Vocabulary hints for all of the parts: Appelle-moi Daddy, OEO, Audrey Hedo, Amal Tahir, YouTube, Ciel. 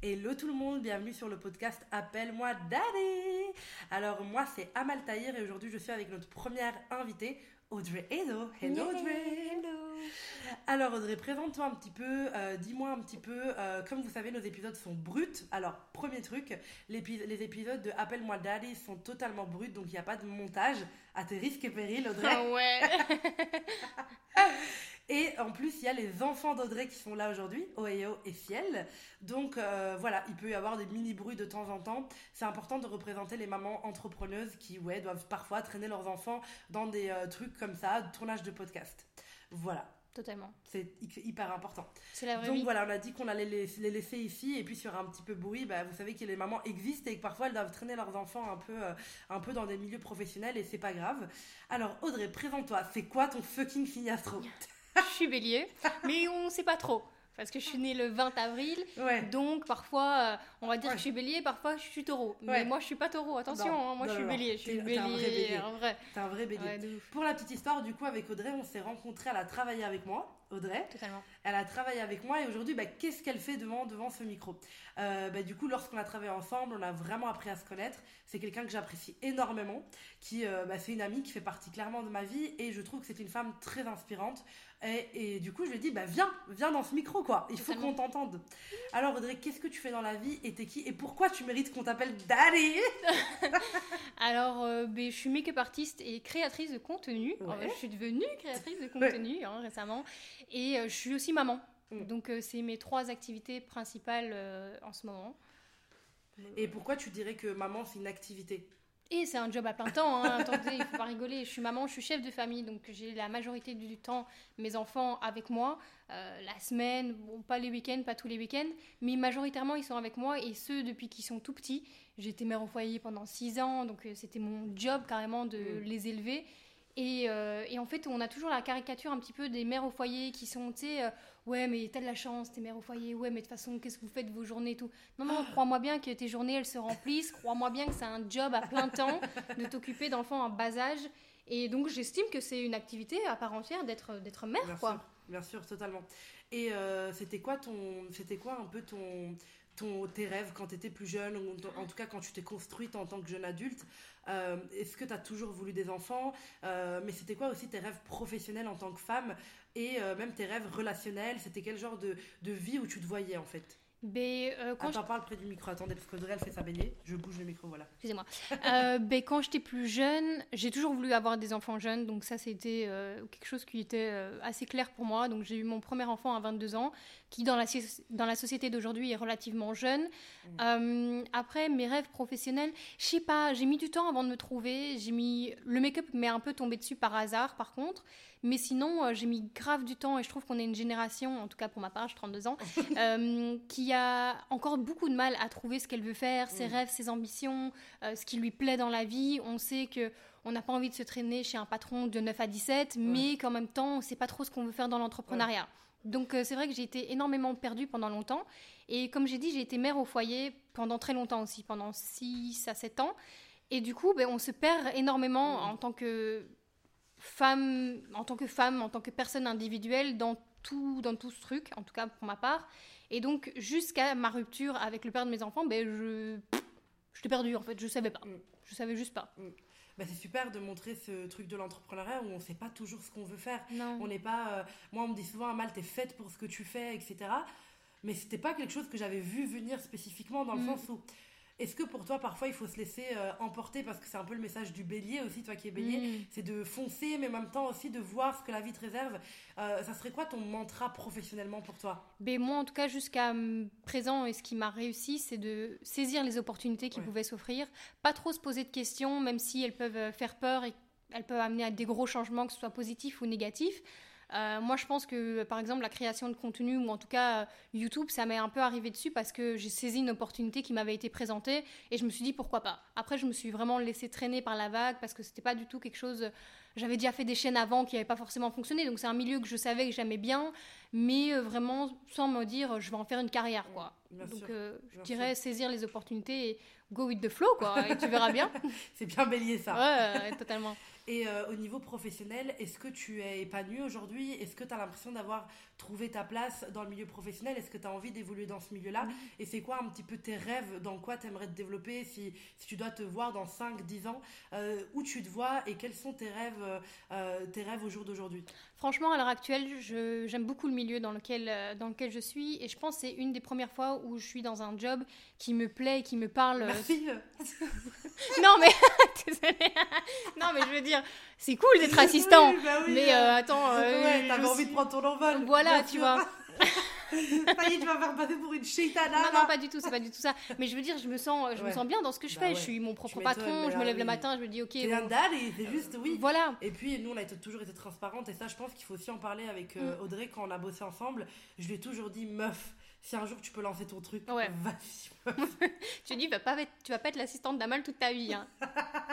Hello tout le monde, bienvenue sur le podcast Appelle-moi Daddy. Alors moi c'est Amal Tahir et aujourd'hui je suis avec notre première invitée, Audrey Hedo. Hello Audrey. Hello. Alors Audrey, présente-toi un petit peu, dis-moi un petit peu, comme vous savez nos épisodes sont bruts. Alors premier truc, les épisodes de Appelle-moi Daddy sont totalement bruts, donc il n'y a pas de montage, à tes risques et périls Audrey. Ah ouais. Et en plus, il y a les enfants d'Audrey qui sont là aujourd'hui, OEO et Ciel. Donc voilà, il peut y avoir des mini-bruits de temps en temps. C'est important de représenter les mamans entrepreneuses qui doivent parfois traîner leurs enfants dans des trucs comme ça, tournage de podcast. Voilà. Totalement. C'est hyper important. C'est la vraie vie. Donc voilà, on a dit qu'on allait les laisser ici et puis sur un petit peu bruit, vous savez que les mamans existent et que parfois elles doivent traîner leurs enfants un peu dans des milieux professionnels et c'est pas grave. Alors Audrey, présente-toi, c'est quoi ton fucking signe astro ? Je suis bélier, mais on sait pas trop, parce que je suis née le 20 avril, donc parfois, on va dire que je suis bélier, parfois je suis taureau. Mais moi, je suis pas taureau, attention, moi je suis bélier, je suis bélier, un vrai. T'es un vrai bélier. Ouais, pour la petite histoire, du coup, avec Audrey, on s'est rencontrés, elle a travaillé avec moi. Audrey, totalement. Elle a travaillé avec moi et aujourd'hui, qu'est-ce qu'elle fait devant ce micro ? Du coup, lorsqu'on a travaillé ensemble, on a vraiment appris à se connaître. C'est quelqu'un que j'apprécie énormément, qui c'est une amie qui fait partie clairement de ma vie et je trouve que c'est une femme très inspirante. Et du coup, je lui ai dit, viens dans ce micro, quoi. Il totalement. Faut qu'on t'entende. Alors Audrey, qu'est-ce que tu fais dans la vie et t'es qui et pourquoi tu mérites qu'on t'appelle Daddy ? Alors, je suis make-up artiste et créatrice de contenu. Ouais. Alors, je suis devenue créatrice de contenu récemment. Et je suis aussi maman, donc c'est mes trois activités principales en ce moment. Et pourquoi tu dirais que maman c'est une activité ? Et c'est un job à plein temps, hein. Attendez, il ne faut pas rigoler, je suis maman, je suis chef de famille, donc j'ai la majorité du temps mes enfants avec moi, la semaine, pas les week-ends, pas tous les week-ends, mais majoritairement ils sont avec moi et ce depuis qu'ils sont tout petits. J'ai été mère au foyer pendant 6 ans, donc c'était mon job carrément de les élever. Et en fait, on a toujours la caricature un petit peu des mères au foyer qui sont, tu sais, ouais, mais t'as de la chance, t'es mère au foyer, ouais, mais de toute façon, qu'est-ce que vous faites de vos journées et tout. Non, crois-moi bien que tes journées, elles se remplissent, crois-moi bien que c'est un job à plein temps de t'occuper d'enfants en bas âge. Et donc, j'estime que c'est une activité à part entière d'être mère, bien quoi. Bien sûr, totalement. Et c'était quoi un peu tes rêves quand tu étais plus jeune, en tout cas quand tu t'es construite en tant que jeune adulte, est-ce que tu as toujours voulu des enfants, mais c'était quoi aussi tes rêves professionnels en tant que femme et même tes rêves relationnels, c'était quel genre de vie où tu te voyais en fait ? Attends, parle près du micro, attendez, parce qu'Audrey elle fait sa bélier, je bouge le micro, voilà. Excusez-moi. Quand j'étais plus jeune, j'ai toujours voulu avoir des enfants jeunes, donc ça c'était quelque chose qui était assez clair pour moi. Donc j'ai eu mon premier enfant à 22 ans, qui dans la société d'aujourd'hui est relativement jeune. Après, mes rêves professionnels, je sais pas, j'ai mis du temps avant de me trouver, j'ai mis... Le make-up m'est un peu tombé dessus par hasard par contre. Mais sinon, j'ai mis grave du temps et je trouve qu'on est une génération, en tout cas pour ma part, j'ai 32 ans, qui a encore beaucoup de mal à trouver ce qu'elle veut faire, ses rêves, ses ambitions, ce qui lui plaît dans la vie. On sait qu'on n'a pas envie de se traîner chez un patron de 9 à 17, mais qu'en même temps, on ne sait pas trop ce qu'on veut faire dans l'entrepreneuriat. Donc c'est vrai que j'ai été énormément perdue pendant longtemps. Et comme j'ai dit, j'ai été mère au foyer pendant très longtemps aussi, pendant 6 à 7 ans. Et du coup, on se perd énormément en tant que femme, en tant que personne individuelle dans tout ce truc, en tout cas pour ma part. Et donc, jusqu'à ma rupture avec le père de mes enfants, je t'ai perdue en fait, je savais pas. Je savais juste pas. C'est super de montrer ce truc de l'entrepreneuriat où on ne sait pas toujours ce qu'on veut faire. Non. On n'est pas... moi, on me dit souvent, Amal, t'es faite pour ce que tu fais, etc. Mais c'était pas quelque chose que j'avais vu venir spécifiquement dans le sens où... Est-ce que pour toi, parfois, il faut se laisser emporter parce que c'est un peu le message du bélier aussi, toi qui es bélier, c'est de foncer, mais en même temps aussi de voir ce que la vie te réserve. Ça serait quoi ton mantra professionnellement pour toi ? Moi, en tout cas, jusqu'à présent, et ce qui m'a réussi, c'est de saisir les opportunités qui pouvaient s'offrir, pas trop se poser de questions, même si elles peuvent faire peur et elles peuvent amener à des gros changements, que ce soit positifs ou négatifs. Moi je pense que par exemple la création de contenu ou en tout cas YouTube, ça m'est un peu arrivé dessus parce que j'ai saisi une opportunité qui m'avait été présentée et je me suis dit pourquoi pas. Après je me suis vraiment laissée traîner par la vague parce que c'était pas du tout quelque chose, j'avais déjà fait des chaînes avant qui n'avaient pas forcément fonctionné, donc c'est un milieu que je savais que j'aimais bien mais vraiment sans me dire je vais en faire une carrière quoi. Donc je dirais saisir les opportunités et go with the flow quoi et tu verras bien. C'est bien bélier ça. Ouais, totalement. Et au niveau professionnel, est-ce que tu es épanouie aujourd'hui ? Est-ce que tu as l'impression d'avoir trouver ta place dans le milieu professionnel, est-ce que tu as envie d'évoluer dans ce milieu-là, mmh. et c'est quoi un petit peu tes rêves, dans quoi tu aimerais te développer, si tu dois te voir dans 5-10 ans, où tu te vois et quels sont tes rêves au jour d'aujourd'hui? Franchement, à l'heure actuelle, j'aime beaucoup le milieu dans lequel je suis, et je pense que c'est une des premières fois où je suis dans un job qui me plaît, qui me parle. Merci. Non mais désolée. Non mais je veux dire, c'est cool d'être assistant, oui, bah oui, mais attends, t'avais envie de prendre ton envol. Voilà, tu vois. Ça y est, tu vas faire passer pour une chétana. Non, pas du tout, c'est pas du tout ça. Mais je veux dire, je me sens bien dans ce que je fais. Ouais. Je suis mon propre patron, je me lève le matin, je me dis OK. C'est un dalle et c'est juste, oui. Voilà. Et puis, nous, on a toujours été transparentes. Et ça, je pense qu'il faut aussi en parler avec Audrey quand on a bossé ensemble. Je lui ai toujours dit, meuf, si un jour tu peux lancer ton truc, ouais. vas-y, meuf. Je lui ai dit, tu vas pas être l'assistante d'Amal toute ta vie. Hein.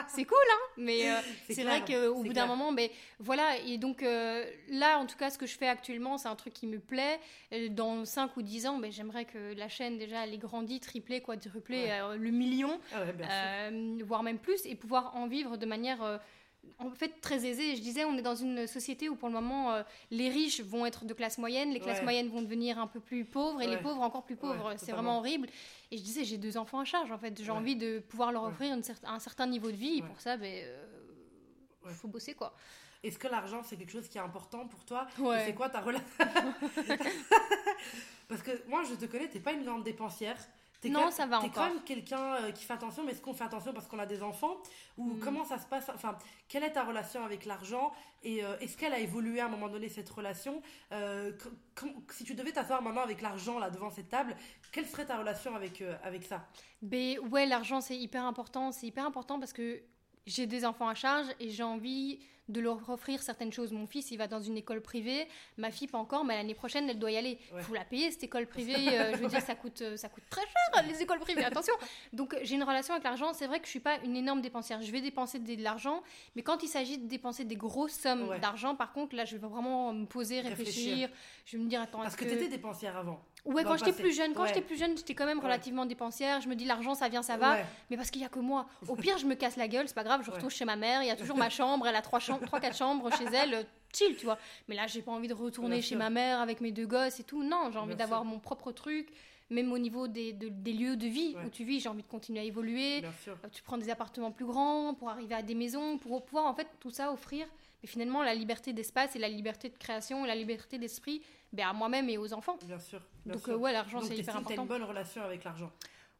C'est cool, hein, mais c'est clair, vrai qu'au bout d'un moment, ben, voilà. Et donc là, en tout cas, ce que je fais actuellement, c'est un truc qui me plaît. Dans 5 ou 10 ans, ben, j'aimerais que la chaîne, déjà, elle ait grandi, triplé, quadruplé, le million, voire même plus, et pouvoir en vivre de manière... en fait très aisé. Je disais, on est dans une société où pour le moment les riches vont être de classe moyenne, les classes moyennes vont devenir un peu plus pauvres et les pauvres encore plus pauvres, c'est vraiment horrible. Et je disais, j'ai 2 enfants à charge, en fait j'ai envie de pouvoir leur offrir un certain niveau de vie, et pour ça faut bosser, quoi. Est-ce que l'argent, c'est quelque chose qui est important pour toi ? Et c'est quoi ta relation ? Parce que moi, je te connais, t'es pas une grande dépensière. Ça va encore. T'es quand même quelqu'un qui fait attention, mais est-ce qu'on fait attention parce qu'on a des enfants ? Ou comment ça se passe ? Enfin, quelle est ta relation avec l'argent ? Et est-ce qu'elle a évolué à un moment donné, cette relation ? Si tu devais t'asseoir maintenant avec l'argent, là, devant cette table, quelle serait ta relation avec ça ? L'argent, c'est hyper important. C'est hyper important parce que j'ai des enfants à charge et j'ai envie de leur offrir certaines choses. Mon fils, il va dans une école privée, ma fille pas encore, mais l'année prochaine elle doit y aller. Faut la payer, cette école privée, je veux dire, ça coûte très cher, les écoles privées, attention. Donc j'ai une relation avec l'argent, c'est vrai que je suis pas une énorme dépensière, je vais dépenser de l'argent, mais quand il s'agit de dépenser des grosses sommes d'argent, par contre là je vais vraiment me poser, réfléchir. Je vais me dire, attends, parce que t'étais dépensière avant. Ouais, quand j'étais plus jeune, j'étais quand même relativement dépensière. Je me dis, l'argent, ça vient, ça va, mais parce qu'il y a que moi. Au pire, je me casse la gueule, c'est pas grave, je retourne chez ma mère, il y a toujours ma chambre, elle a 3-4 chambres chez elle, chill, tu vois. Mais là, j'ai pas envie de retourner chez ma mère avec mes 2 gosses et tout. Non, j'ai envie d'avoir mon propre truc. Même au niveau des lieux de vie où tu vis, j'ai envie de continuer à évoluer. Tu prends des appartements plus grands pour arriver à des maisons, pour pouvoir en fait tout ça offrir. Mais finalement, la liberté d'espace et la liberté de création et la liberté d'esprit, à moi-même et aux enfants. Bien sûr. Donc l'argent, c'est hyper important. Donc tu as une bonne relation avec l'argent.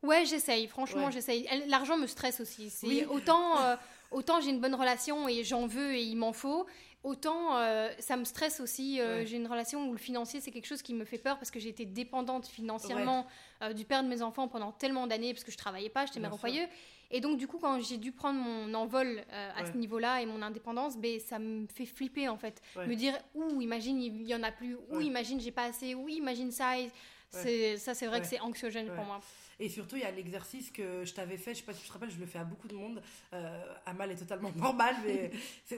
Ouais, j'essaye. Franchement, j'essaye. L'argent me stresse aussi. C'est autant j'ai une bonne relation et j'en veux et il m'en faut. Autant ça me stresse aussi, j'ai une relation où le financier, c'est quelque chose qui me fait peur parce que j'ai été dépendante financièrement du père de mes enfants pendant tellement d'années parce que je travaillais pas, j'étais mère au foyer. Et donc du coup, quand j'ai dû prendre mon envol à ce niveau-là et mon indépendance, ça me fait flipper en fait. Me dire, imagine il y en a plus, imagine j'ai pas assez, imagine ça. Ça, c'est vrai que c'est anxiogène pour moi. Et surtout, il y a l'exercice que je t'avais fait, je ne sais pas si tu te rappelles, je le fais à beaucoup de monde. Amal est totalement normal, mais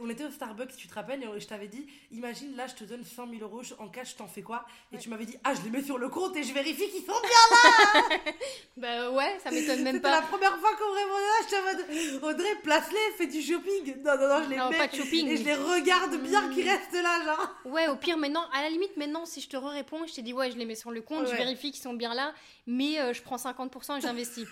on était au Starbucks, tu te rappelles, et je t'avais dit, imagine, là, je te donne 100 000 euros en cash, t'en fais quoi ? Et tu m'avais dit, je les mets sur le compte et je vérifie qu'ils sont bien là. Ça m'étonne même pas. C'était la première fois qu'on vraiment, je t'avais dit, Audrey, place-les, fais du shopping. Non, je les mets pas de shopping. Et je les regarde bien qu'ils restent là, genre. Ouais, au pire, maintenant, à la limite, maintenant, si je te réponds, je t'ai dit, je les mets sur le compte, je vérifie qu'ils sont bien là, mais je prends 50% et j'investis.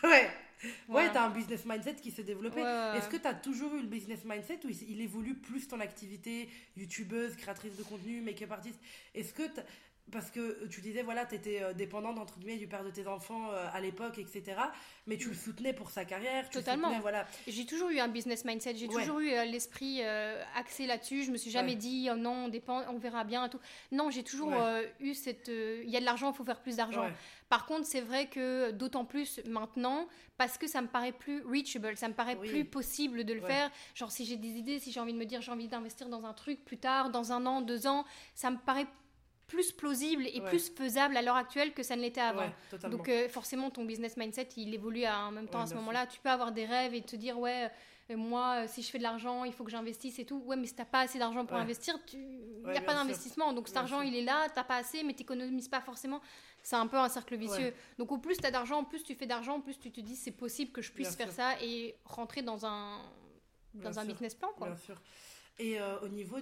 Voilà. T'as un business mindset qui s'est développé. Est-ce que t'as toujours eu le business mindset ou il évolue plus ton activité youtubeuse, créatrice de contenu, make-up artiste ? Est-ce que parce que tu disais, t'étais dépendante entre guillemets du père de tes enfants à l'époque, etc. Mais tu le soutenais pour sa carrière. Totalement. J'ai toujours eu un business mindset. J'ai toujours eu l'esprit axé là-dessus. Je me suis jamais dit, non, on dépend, on verra bien et tout. Non, j'ai toujours eu cette. Il y a de l'argent, il faut faire plus d'argent. Par contre, c'est vrai que d'autant plus maintenant, parce que ça me paraît plus reachable, ça me paraît plus possible de le faire. Genre, si j'ai des idées, si j'ai envie de me dire, j'ai envie d'investir dans un truc plus tard, dans 1 an, 2 ans, ça me paraît plus plausible et plus faisable à l'heure actuelle que ça ne l'était avant. Donc forcément, ton business mindset, il évolue en même temps à ce moment-là. Tu peux avoir des rêves et te dire, moi, si je fais de l'argent, il faut que j'investisse et tout. Ouais, mais si tu n'as pas assez d'argent pour investir, il n'y a pas d'investissement. Donc cet argent, il est là, tu n'as pas assez, mais tu n'économises pas forcément. C'est un peu un cercle vicieux. Donc au plus tu as d'argent, plus tu fais d'argent, plus tu te dis, c'est possible que je puisse faire ça et rentrer dans un business plan. Bien sûr. Et au niveau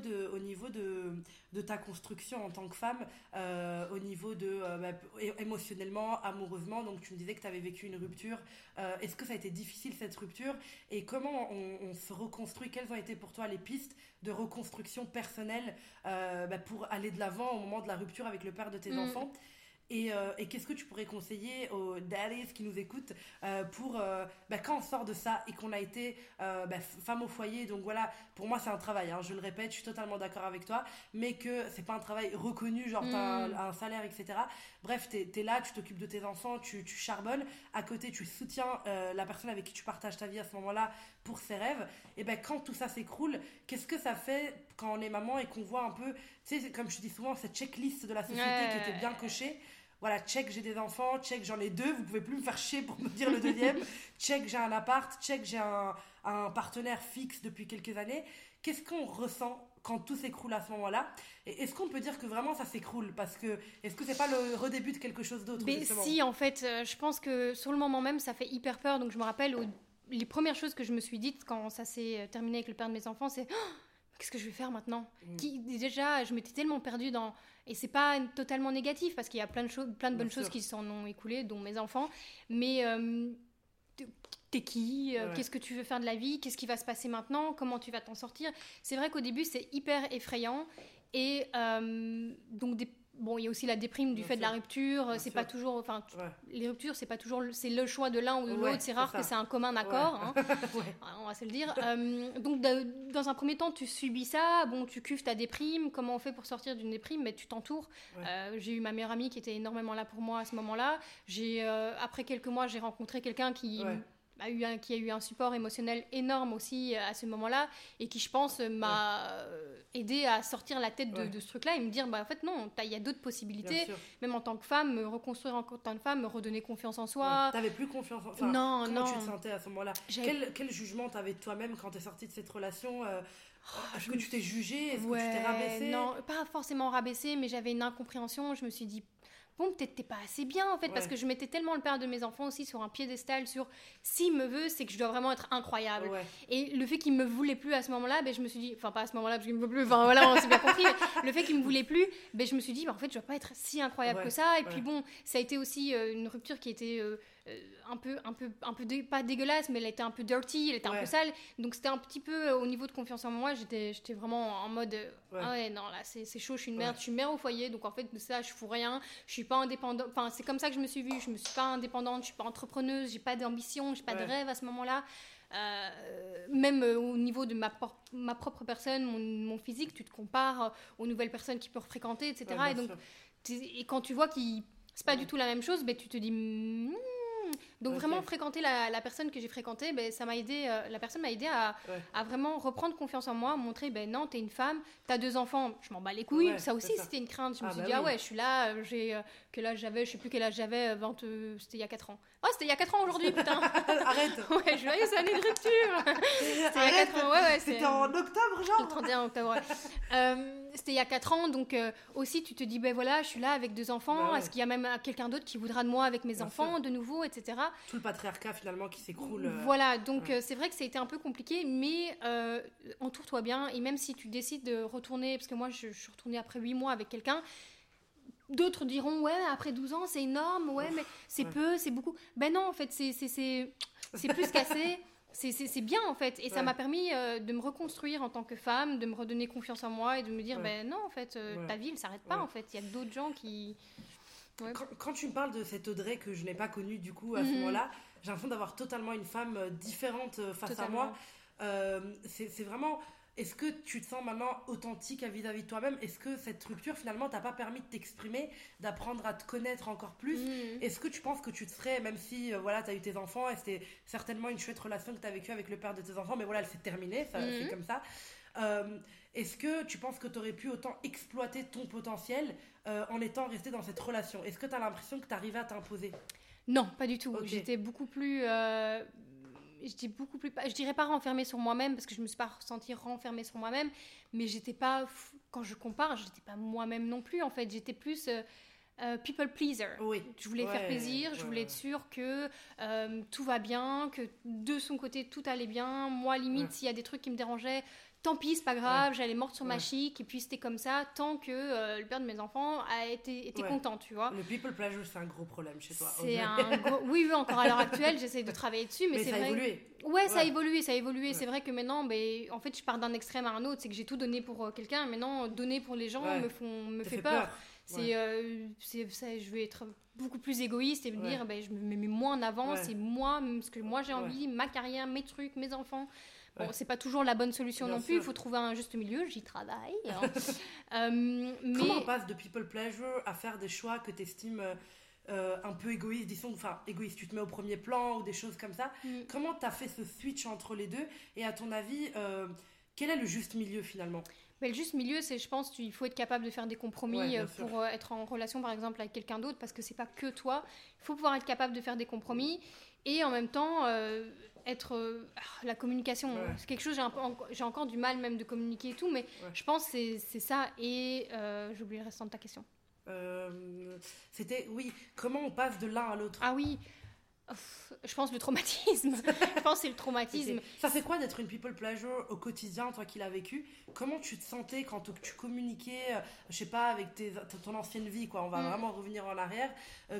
de ta construction en tant que femme, au niveau de émotionnellement, amoureusement, donc tu me disais que tu avais vécu une rupture. Est-ce que ça a été difficile cette rupture? Et comment on se reconstruit? Quelles ont été pour toi les pistes de reconstruction personnelle pour aller de l'avant au moment de la rupture avec le père de tes enfants? Et qu'est-ce que tu pourrais conseiller aux daddies qui nous écoutent pour quand on sort de ça et qu'on a été femme au foyer, donc voilà, pour moi c'est un travail, hein, je le répète, je suis totalement d'accord avec toi, mais que c'est pas un travail reconnu, genre t'as un salaire, etc. Bref, t'es là, tu t'occupes de tes enfants, tu charbonnes, à côté tu soutiens la personne avec qui tu partages ta vie à ce moment-là pour ses rêves. Et ben quand tout ça s'écroule, qu'est-ce que ça fait quand on est maman et qu'on voit un peu, tu sais, comme je dis souvent, cette checklist de la société qui était bien cochée. Voilà, check, j'ai des enfants, check, j'en ai deux, vous pouvez plus me faire chier pour me dire le deuxième, check, j'ai un appart, check, j'ai un partenaire fixe depuis quelques années. Qu'est-ce qu'on ressent quand tout s'écroule à ce moment-là? Et est-ce qu'on peut dire que vraiment ça s'écroule? Parce que, est-ce que c'est pas le redébut de quelque chose d'autre? Mais si, en fait, je pense que sur le moment même, ça fait hyper peur. Donc je me rappelle, les premières choses que je me suis dites quand ça s'est terminé avec le père de mes enfants, c'est... Qu'est-ce que je vais faire maintenant? Déjà, je m'étais tellement perdue dans... Et c'est pas totalement négatif, parce qu'il y a plein de bonnes choses qui s'en ont écoulées, dont mes enfants. Mais t'es qui? Qu'est-ce que tu veux faire de la vie? Qu'est-ce qui va se passer maintenant? Comment tu vas t'en sortir? C'est vrai qu'au début, c'est hyper effrayant. Et donc, il y a aussi la déprime du fait de la rupture. Pas toujours... Enfin, les ruptures, c'est pas toujours... C'est le choix de l'un ou de l'autre. C'est rare que c'est un commun accord. Ouais. Hein. On va se le dire. Donc, dans un premier temps, tu subis ça. Bon, tu cuves ta déprime. Comment on fait pour sortir d'une déprime? Mais tu t'entoures. Ouais. J'ai eu ma meilleure amie qui était énormément là pour moi à ce moment-là. Après quelques mois, j'ai rencontré quelqu'un qui a eu un support émotionnel énorme aussi à ce moment-là et qui, je pense, m'a aidé à sortir la tête de ce truc-là et me dire, en fait, non, il y a d'autres possibilités. Même en tant que femme, me reconstruire en tant que femme, me redonner confiance en soi. T'avais plus confiance en... Enfin, comment tu te sentais à ce moment-là? Quel jugement t'avais de toi-même quand t'es sortie de cette relation? Est-ce que tu t'es jugée? Est-ce que tu t'es rabaissée? Non, pas forcément rabaissée, mais j'avais une incompréhension. Je me suis dit... Bon, peut-être t'es pas assez bien en fait, parce que je mettais tellement le père de mes enfants aussi sur un piédestal, sur s'il me veut, c'est que je dois vraiment être incroyable. Ouais. Et le fait qu'il me voulait plus à ce moment-là, je me suis dit, enfin pas à ce moment-là parce qu'il me veut plus, enfin voilà, on s'est bien compris, mais le fait qu'il me voulait plus, je me suis dit, en fait je dois pas être si incroyable que ça. Et puis bon, ça a été aussi une rupture qui était un peu pas dégueulasse, mais elle était un peu dirty, elle était un peu sale, donc c'était un petit peu au niveau de confiance en moi, j'étais vraiment en mode non là c'est chaud, je suis une merde, je suis mère au foyer, donc en fait de ça je fous rien, je suis pas indépendante, enfin c'est comme ça que je me suis vue, je me suis pas indépendante, je suis pas entrepreneuse, j'ai pas d'ambition, j'ai pas de rêve à ce moment-là. Même au niveau de ma propre personne, mon physique, tu te compares aux nouvelles personnes qui peuvent fréquenter, etc. Et donc quand tu vois qu'il c'est pas du tout la même chose, tu te dis donc vraiment fréquenter la personne que j'ai fréquentée, ça m'a aidé, la personne m'a aidé à vraiment reprendre confiance en moi, montrer non, t'es une femme, t'as deux enfants, je m'en bats les couilles, ça aussi c'était une crainte, je me suis dit je suis là, quel âge j'avais, je sais plus quel âge j'avais, c'était il y a 4 ans. Oh, c'était il y a 4 ans aujourd'hui, putain. Arrête. Ouais, joyeuse année de rupture. C'était il y a 4 ans, c'était en octobre genre. Le 31 octobre. Ouais. C'était il y a 4 ans, donc aussi tu te dis voilà, je suis là avec deux enfants, est-ce qu'il y a même quelqu'un d'autre qui voudra de moi avec mes enfants de nouveau, etc. Tout le patriarcat finalement qui s'écroule. Voilà, donc c'est vrai que ça a été un peu compliqué, mais entoure-toi bien, et même si tu décides de retourner, parce que moi je suis retournée après 8 mois avec quelqu'un, d'autres diront après 12 ans c'est énorme, mais c'est peu, c'est beaucoup. Non, en fait c'est plus qu'assez. C'est bien en fait, et ça m'a permis de me reconstruire en tant que femme, de me redonner confiance en moi et de me dire non en fait ta vie elle s'arrête pas en fait, il y a d'autres gens qui... Quand tu me parles de cette Audrey que je n'ai pas connue du coup à ce moment-là, j'ai l'impression d'avoir totalement une femme différente face à moi. C'est vraiment... Est-ce que tu te sens maintenant authentique vis-à-vis de toi-même? Est-ce que cette rupture, finalement, t'a pas permis de t'exprimer, d'apprendre à te connaître encore plus? Est-ce que tu penses que tu te serais, même si t'as eu tes enfants, et c'était certainement une chouette relation que t'as vécue avec le père de tes enfants, mais voilà, elle s'est terminée, ça, c'est comme ça. Est-ce que tu penses que t'aurais pu autant exploiter ton potentiel en étant restée dans cette relation? Est-ce que t'as l'impression que t'arrivais à t'imposer? Non, pas du tout. Okay. J'étais beaucoup plus... je dirais pas renfermée sur moi-même, parce que je me suis pas sentie renfermée sur moi-même, mais j'étais pas, quand je compare, j'étais pas moi-même non plus en fait, j'étais plus people pleaser. Oui. Je voulais faire plaisir, je voulais être sûre que tout va bien, que de son côté tout allait bien, moi limite s'il y a des trucs qui me dérangeaient, tant pis, c'est pas grave, j'allais morte sur ma chic, et puis c'était comme ça, tant que le père de mes enfants a été content, tu vois. Le people pleasure, c'est un gros problème chez toi. C'est un gros... Oui, oui, encore à l'heure actuelle, j'essaie de travailler dessus, mais c'est ça vrai... ça a évolué. C'est vrai que maintenant, en fait, je pars d'un extrême à un autre, c'est que j'ai tout donné pour quelqu'un, maintenant, donner pour les gens me fait peur. C'est ça, je vais être beaucoup plus égoïste et me dire, je me mets moins en avant, c'est moi, ce que moi j'ai envie, ma carrière, mes trucs, mes enfants... Bon, c'est pas toujours la bonne solution non plus. Il faut trouver un juste milieu, j'y travaille. Mais... Comment on passe de people pleasure à faire des choix que t'estimes un peu égoïstes, disons, enfin égoïstes, tu te mets au premier plan ou des choses comme ça. Comment t'as fait ce switch entre les deux et à ton avis, quel est le juste milieu finalement ? Mais le juste milieu, c'est, je pense, il faut être capable de faire des compromis pour être en relation, par exemple, avec quelqu'un d'autre, parce que c'est pas que toi. Il faut pouvoir être capable de faire des compromis et en même temps... la communication, c'est quelque chose, j'ai encore du mal même de communiquer et tout, mais je pense que c'est ça et j'ai oublié le restant de ta question. C'était, comment on passe de l'un à l'autre ? Ah oui, je pense le traumatisme, Ça fait quoi d'être une people pleasure au quotidien, toi qui l'as vécu ? Comment tu te sentais quand tu communiquais, je sais pas, avec ton ancienne vie, quoi, on va vraiment revenir en arrière,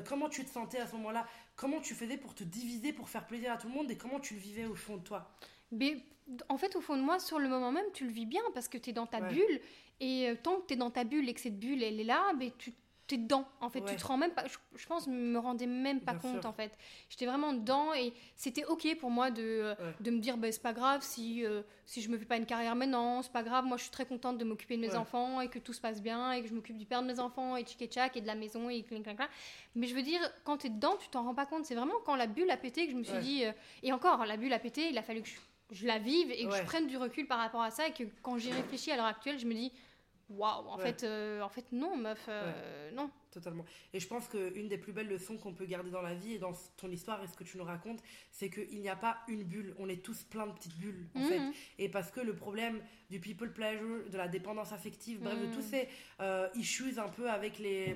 comment tu te sentais à ce moment-là ? Comment tu faisais pour te diviser, pour faire plaisir à tout le monde et comment tu le vivais au fond de toi ? Mais, en fait, au fond de moi, sur le moment même, tu le vis bien parce que tu es dans ta bulle et tant que tu es dans ta bulle et que cette bulle, elle est là, mais tu es dedans. En fait, tu te rends même pas... Je pense que je me rendais même pas compte, en fait. J'étais vraiment dedans et c'était OK pour moi de me dire, c'est pas grave si je me fais pas une carrière maintenant, c'est pas grave, moi je suis très contente de m'occuper de mes enfants et que tout se passe bien et que je m'occupe du père de mes enfants et tchic et tchac et de la maison et clink clink clink. Mais je veux dire, quand t'es dedans, tu t'en rends pas compte. C'est vraiment quand la bulle a pété que je me suis dit... Et encore, la bulle a pété, il a fallu que je la vive et que je prenne du recul par rapport à ça et que quand j'y réfléchis à l'heure actuelle, je me dis... Waouh, en fait, non, meuf, non. Totalement. Et je pense qu'une des plus belles leçons qu'on peut garder dans la vie et dans ton histoire et ce que tu nous racontes, c'est qu'il n'y a pas une bulle. On est tous plein de petites bulles, en fait. Et parce que le problème du people pleasure, de la dépendance affective, bref, de tous ces issues un peu avec les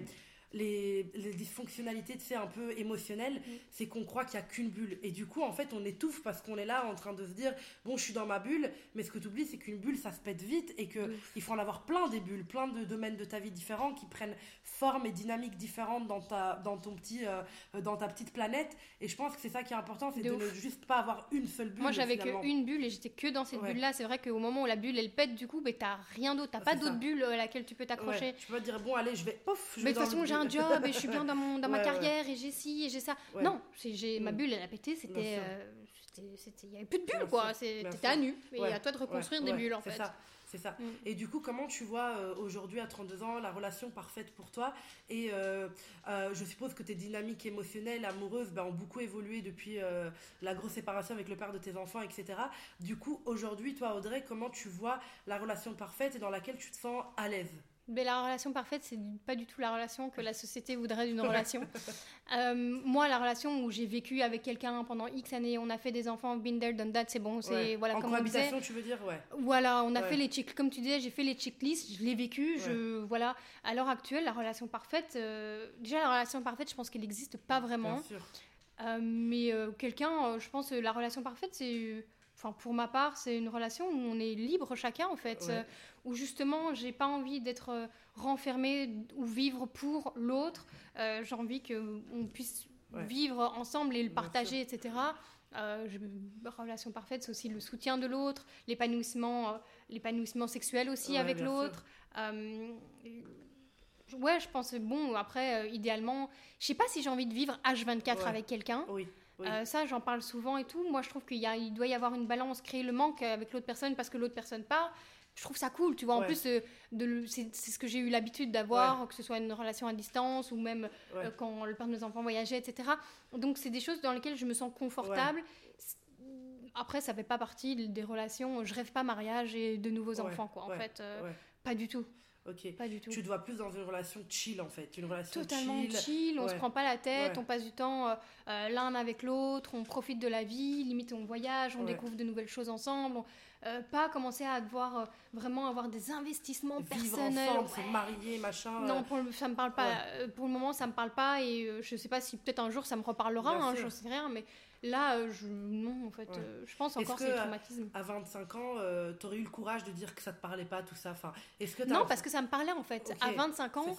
dysfonctionnalités, tu sais, un peu émotionnelles, c'est qu'on croit qu'il n'y a qu'une bulle. Et du coup, en fait, on étouffe parce qu'on est là en train de se dire « Bon, je suis dans ma bulle », mais ce que tu oublies, c'est qu'une bulle, ça se pète vite et qu'il faut en avoir plein des bulles, plein de domaines de ta vie différents qui prennent forme et dynamique différente dans ta petite planète. Et je pense que c'est ça qui est important, c'est de ne juste pas avoir une seule bulle. Moi, j'avais qu'une bulle et j'étais que dans cette bulle-là. C'est vrai qu'au moment où la bulle, elle pète, du coup, mais t'as rien d'autre. T'as pas d'autre bulle à laquelle tu peux t'accrocher. Tu peux te dire « Bon, allez, je vais... Pouf, je vais dans le... un job et je suis bien dans ma carrière et j'ai ci et j'ai ça. Non, ma bulle elle a pété, c'était il n'y avait plus de bulle quoi, t'étais à nu et à toi de reconstruire des bulles en fait. C'est ça. Et du coup, comment tu vois aujourd'hui à 32 ans la relation parfaite pour toi et je suppose que tes dynamiques émotionnelles, amoureuses ont beaucoup évolué depuis la grosse séparation avec le père de tes enfants, etc. Du coup, aujourd'hui, toi Audrey, comment tu vois la relation parfaite et dans laquelle tu te sens à l'aise ? Mais la relation parfaite, c'est pas du tout la relation que la société voudrait d'une relation. Moi, la relation où j'ai vécu avec quelqu'un pendant X années, on a fait des enfants, been there, done that, c'est bon, c'est voilà comme on disait. En cohabitation, tu veux dire, Voilà, on a fait les checklists, comme tu disais, j'ai fait les checklists, je l'ai vécu, voilà. À l'heure actuelle, la relation parfaite, je pense qu'elle n'existe pas vraiment. Bien sûr. Je pense, la relation parfaite, c'est... Enfin, pour ma part, c'est une relation où on est libre chacun, en fait. Où, justement, j'ai pas envie d'être renfermée ou vivre pour l'autre. J'ai envie qu'on puisse vivre ensemble et le partager, etc. Relation parfaite, c'est aussi le soutien de l'autre, l'épanouissement sexuel aussi avec l'autre. Je pense, après, idéalement... Je sais pas si j'ai envie de vivre H24 avec quelqu'un. Oui. Ça, j'en parle souvent et tout. Moi, je trouve qu'il doit y avoir une balance, créer le manque avec l'autre personne parce que l'autre personne part. Je trouve ça cool, tu vois. En plus, c'est ce que j'ai eu l'habitude d'avoir, que ce soit une relation à distance ou même quand le père de mes enfants voyageait, etc. Donc, c'est des choses dans lesquelles je me sens confortable. Après, ça ne fait pas partie des relations. Je ne rêve pas mariage et de nouveaux enfants, quoi. En fait, pas du tout. Okay. Pas du tout. Tu te vois plus dans une relation chill en fait, une relation totalement chill, on se prend pas la tête, on passe du temps l'un avec l'autre, on profite de la vie, limite on voyage, on découvre de nouvelles choses ensemble, pas commencer à devoir vraiment avoir des investissements personnels. Vivre ensemble, se marier, machin. Non, ça me parle pas. Ouais. Pour le moment, ça me parle pas et je sais pas si peut-être un jour ça me reparlera, hein, j'en sais rien, mais là, non, en fait, je pense encore que c'est le traumatisme. À 25 ans, t'aurais eu le courage de dire que ça te parlait pas, tout ça, enfin, est-ce que non, parce que ça me parlait, en fait. Okay. À 25 ans,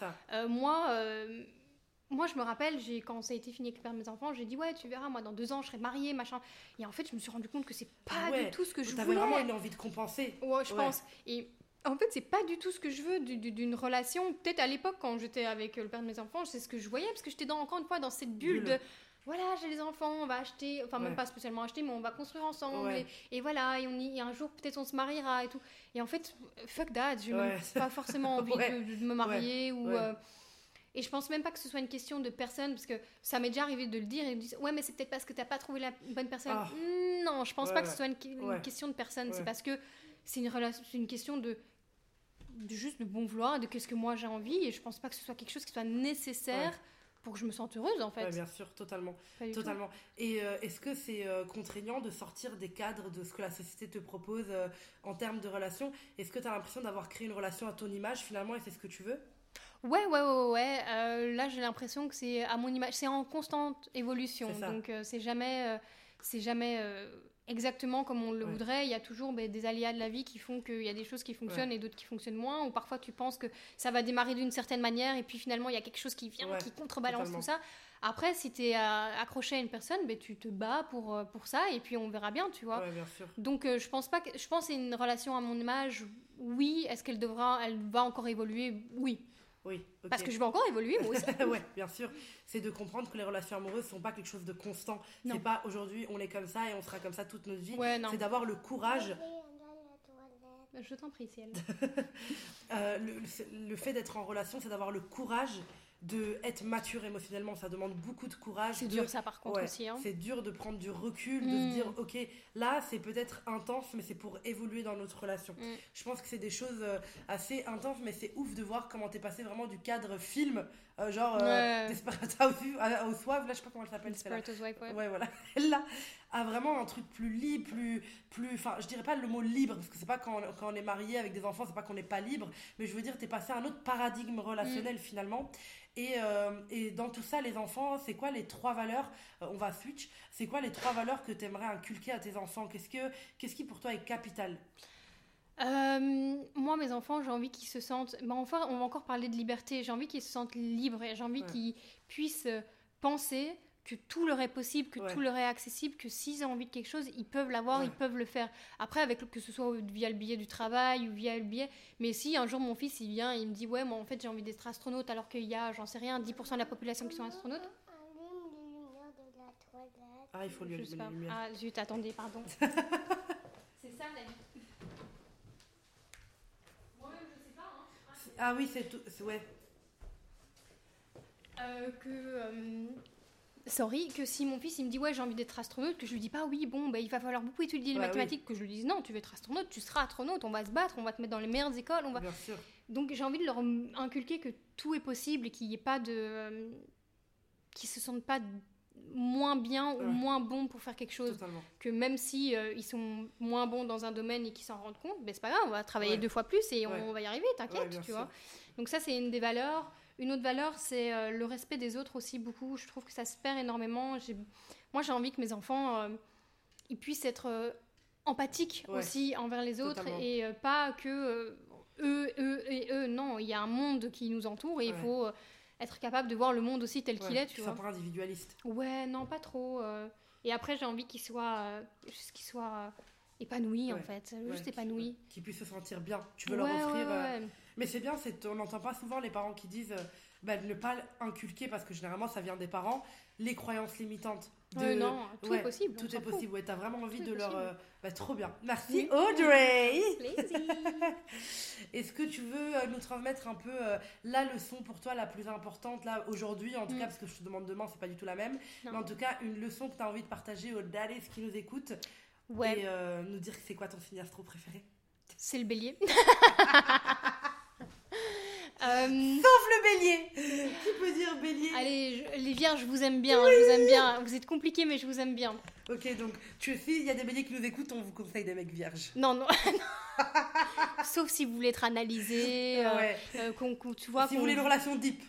moi, je me rappelle, quand ça a été fini avec le père de mes enfants, j'ai dit « Ouais, tu verras, moi, dans 2 ans, je serai mariée, machin. » Et en fait, je me suis rendu compte que c'est pas du tout ce que je voulais. T'avais vraiment une envie de compenser. Ouais, je pense. Et en fait, c'est pas du tout ce que je veux d'une relation. Peut-être à l'époque, quand j'étais avec le père de mes enfants, c'est ce que je voyais, parce que j'étais encore une fois dans cette bulle de... Voilà, j'ai les enfants, on va acheter, enfin même pas spécialement acheter, mais on va construire ensemble, et voilà, et un jour peut-être on se mariera et tout. Et en fait, fuck that, j'ai même pas forcément envie de me marier ou... et je pense même pas que ce soit une question de personne, parce que ça m'est déjà arrivé de le dire, et ils me disent « Ouais, mais c'est peut-être parce que t'as pas trouvé la bonne personne. Oh. » Non, je pense pas que ce soit une question de personne, c'est parce que c'est une question de juste de bon vouloir, de qu'est-ce que moi j'ai envie, et je pense pas que ce soit quelque chose qui soit nécessaire pour que je me sente heureuse, en fait. Ouais, bien sûr, totalement. Et est-ce que c'est contraignant de sortir des cadres de ce que la société te propose en termes de relations? Est-ce que tu as l'impression d'avoir créé une relation à ton image, finalement, et c'est ce que tu veux? Ouais. Là, j'ai l'impression que c'est à mon image. C'est en constante évolution. C'est ça. Donc, c'est jamais exactement comme on le voudrait. Il y a toujours des aléas de la vie qui font qu'il y a des choses qui fonctionnent et d'autres qui fonctionnent moins, ou parfois tu penses que ça va démarrer d'une certaine manière et puis finalement il y a quelque chose qui vient qui contrebalance tout ça. Après, si t'es accroché à une personne, tu te bats pour ça et puis on verra bien, tu vois. Ouais, bien sûr. Donc je pense que c'est une relation à mon image. Oui, est-ce qu'elle va encore évoluer? Oui, okay. Parce que je vais encore évoluer, moi aussi. Ouais, bien sûr. C'est de comprendre que les relations amoureuses ne sont pas quelque chose de constant. Non. C'est pas aujourd'hui on est comme ça et on sera comme ça toute notre vie. Ouais, c'est d'avoir le courage. Je t'en prie, Ciel. Le fait d'être en relation, c'est d'avoir le courage d'être mature émotionnellement. Ça demande beaucoup de courage. C'est dur, ça, par contre, aussi. Hein. C'est dur de prendre du recul, de se dire, ok, là, c'est peut-être intense, mais c'est pour évoluer dans notre relation. Je pense que c'est des choses assez intenses, mais c'est ouf de voir comment t'es passé vraiment du cadre film, Desperate Housewives, là, je sais pas comment elle s'appelle. Desperate Housewives, ouais. Ouais, voilà. Là, à vraiment un truc plus libre, plus... Enfin, je dirais pas le mot libre, parce que c'est pas quand on est marié avec des enfants, c'est pas qu'on n'est pas libre, mais je veux dire, t'es passé à un autre paradigme relationnel, finalement. Et dans tout ça, les enfants, c'est quoi les 3 valeurs? On va switch. C'est quoi les 3 valeurs que tu aimerais inculquer à tes enfants? Qu'est-ce qui pour toi est capital? Moi, mes enfants, j'ai envie qu'ils se sentent... Enfin, on va encore parler de liberté. J'ai envie qu'ils se sentent libres et j'ai envie qu'ils puissent penser que tout leur est possible, que tout leur est accessible, que s'ils ont envie de quelque chose, ils peuvent l'avoir, ils peuvent le faire. Après, que ce soit via le biais du travail ou via le biais... Mais si, un jour, mon fils, il vient et il me dit « Ouais, moi, en fait, j'ai envie d'être astronaute, alors qu'il y a, j'en sais rien, 10% de la population qui sont astronautes. » Ah, il faut lui allumer les lumières. Ah, zut, attendez, pardon. C'est ça, la vie. Moi-même, je sais pas, hein. Ah oui, c'est tout... Ouais. Que si mon fils il me dit ouais j'ai envie d'être astronaute, que je lui dis pas oui bon il va falloir beaucoup étudier les mathématiques, que je lui dise non tu veux être astronaute, tu seras astronaute, on va se battre, on va te mettre dans les meilleures écoles, on va... Bien sûr. Donc j'ai envie de leur inculquer que tout est possible et qu'il n'y ait pas de... qu'ils se sentent pas moins bien ou moins bons pour faire quelque chose. Totalement. Que même si ils sont moins bons dans un domaine et qu'ils s'en rendent compte, c'est pas grave, on va travailler 2 fois plus et on va y arriver, t'inquiète, tu vois. Donc ça c'est une des valeurs. Une autre valeur, c'est le respect des autres aussi, beaucoup. Je trouve que ça se perd énormément. Moi, j'ai envie que mes enfants ils puissent être empathiques aussi envers les autres. Totalement. Et pas que eux et eux. Non, il y a un monde qui nous entoure et il faut être capable de voir le monde aussi tel qu'il est. Tu vois. Sois pas individualiste. Ouais, non, pas trop. Et après, j'ai envie qu'ils soient... épanouis en fait, juste épanouis. Qu'ils puissent se sentir bien. Tu veux leur offrir... Mais c'est bien, on n'entend pas souvent les parents qui disent ne pas inculquer, parce que généralement ça vient des parents, les croyances limitantes. Non, tout est possible. Tout est possible, t'as vraiment envie de leur... trop bien. Merci Audrey. Plaisir. Est-ce que tu veux nous transmettre un peu la leçon pour toi la plus importante, là, aujourd'hui, en tout cas, parce que je te demande demain, c'est pas du tout la même, mais en tout cas, une leçon que t'as envie de partager aux daddies qui nous écoutent, et nous dire c'est quoi ton signe astro préféré? C'est le bélier. Sauf le bélier. Qui peut dire bélier ? Allez, les vierges, je vous aime bien, oui. Je vous aime bien. Vous êtes compliqués, mais je vous aime bien. Ok, donc, s'il y a des béliers qui nous écoutent, on vous conseille des mecs vierges. Non. Sauf si vous voulez être analysé, ouais. Si vous voulez une relation deep.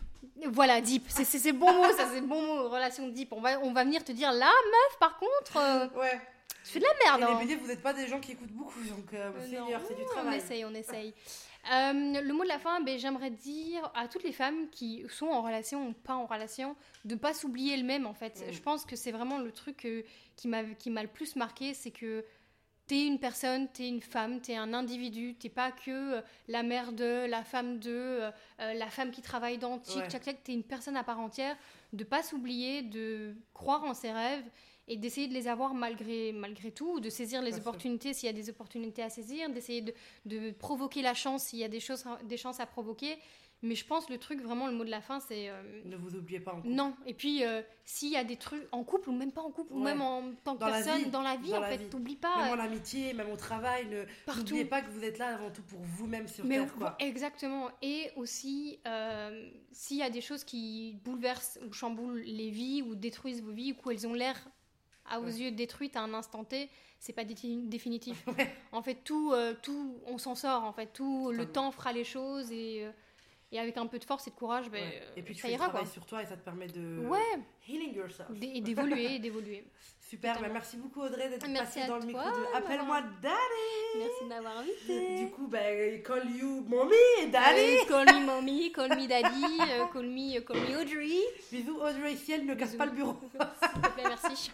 Voilà, deep, c'est bon mot, ça, c'est bon mot, relation deep. On va venir te dire, là, meuf, par contre... Ouais. Tu fais de la merde, hein. Les béliers, vous n'êtes pas des gens qui écoutent beaucoup, donc c'est du travail. On essaye. Le mot de la fin, j'aimerais dire à toutes les femmes qui sont en relation ou pas en relation, de ne pas s'oublier elles-mêmes, en fait. Je pense que c'est vraiment le truc qui m'a le plus marqué, c'est que t'es une personne, t'es une femme, t'es un individu, t'es pas que la mère de, la femme de, la femme qui travaille dans tic-tac-tac, t'es une personne à part entière, de pas s'oublier, de croire en ses rêves et d'essayer de les avoir malgré tout, de saisir les opportunités s'il y a des opportunités à saisir, d'essayer de provoquer la chance s'il y a des chances à provoquer. Mais je pense le mot de la fin, c'est... ne vous oubliez pas en couple. Non, et puis s'il y a des trucs en couple ou même pas en couple, ou même en tant que personne, dans la vie, en fait, t'oublies pas. Même en amitié, même au travail, n'oubliez pas que vous êtes là avant tout pour vous-même sur Terre, quoi. Exactement, et aussi s'il y a des choses qui bouleversent ou chamboulent les vies, ou détruisent vos vies, ou elles ont l'air... à vos yeux détruite à un instant T, c'est pas définitif. En fait, tout, on s'en sort. En fait, le temps fera les choses et avec un peu de force et de courage, et puis ça ira, quoi. Tu travailles sur toi et ça te permet de healing yourself et d'évoluer. Super, merci beaucoup Audrey d'être passée dans le micro de Appelle-moi Daddy. Merci de m'avoir invitée. Du coup, call you mommy et daddy. Call me mommy, call me daddy, call me Audrey. Bisous Audrey, Ciel, ne casse pas le bureau. S'il te plaît, merci.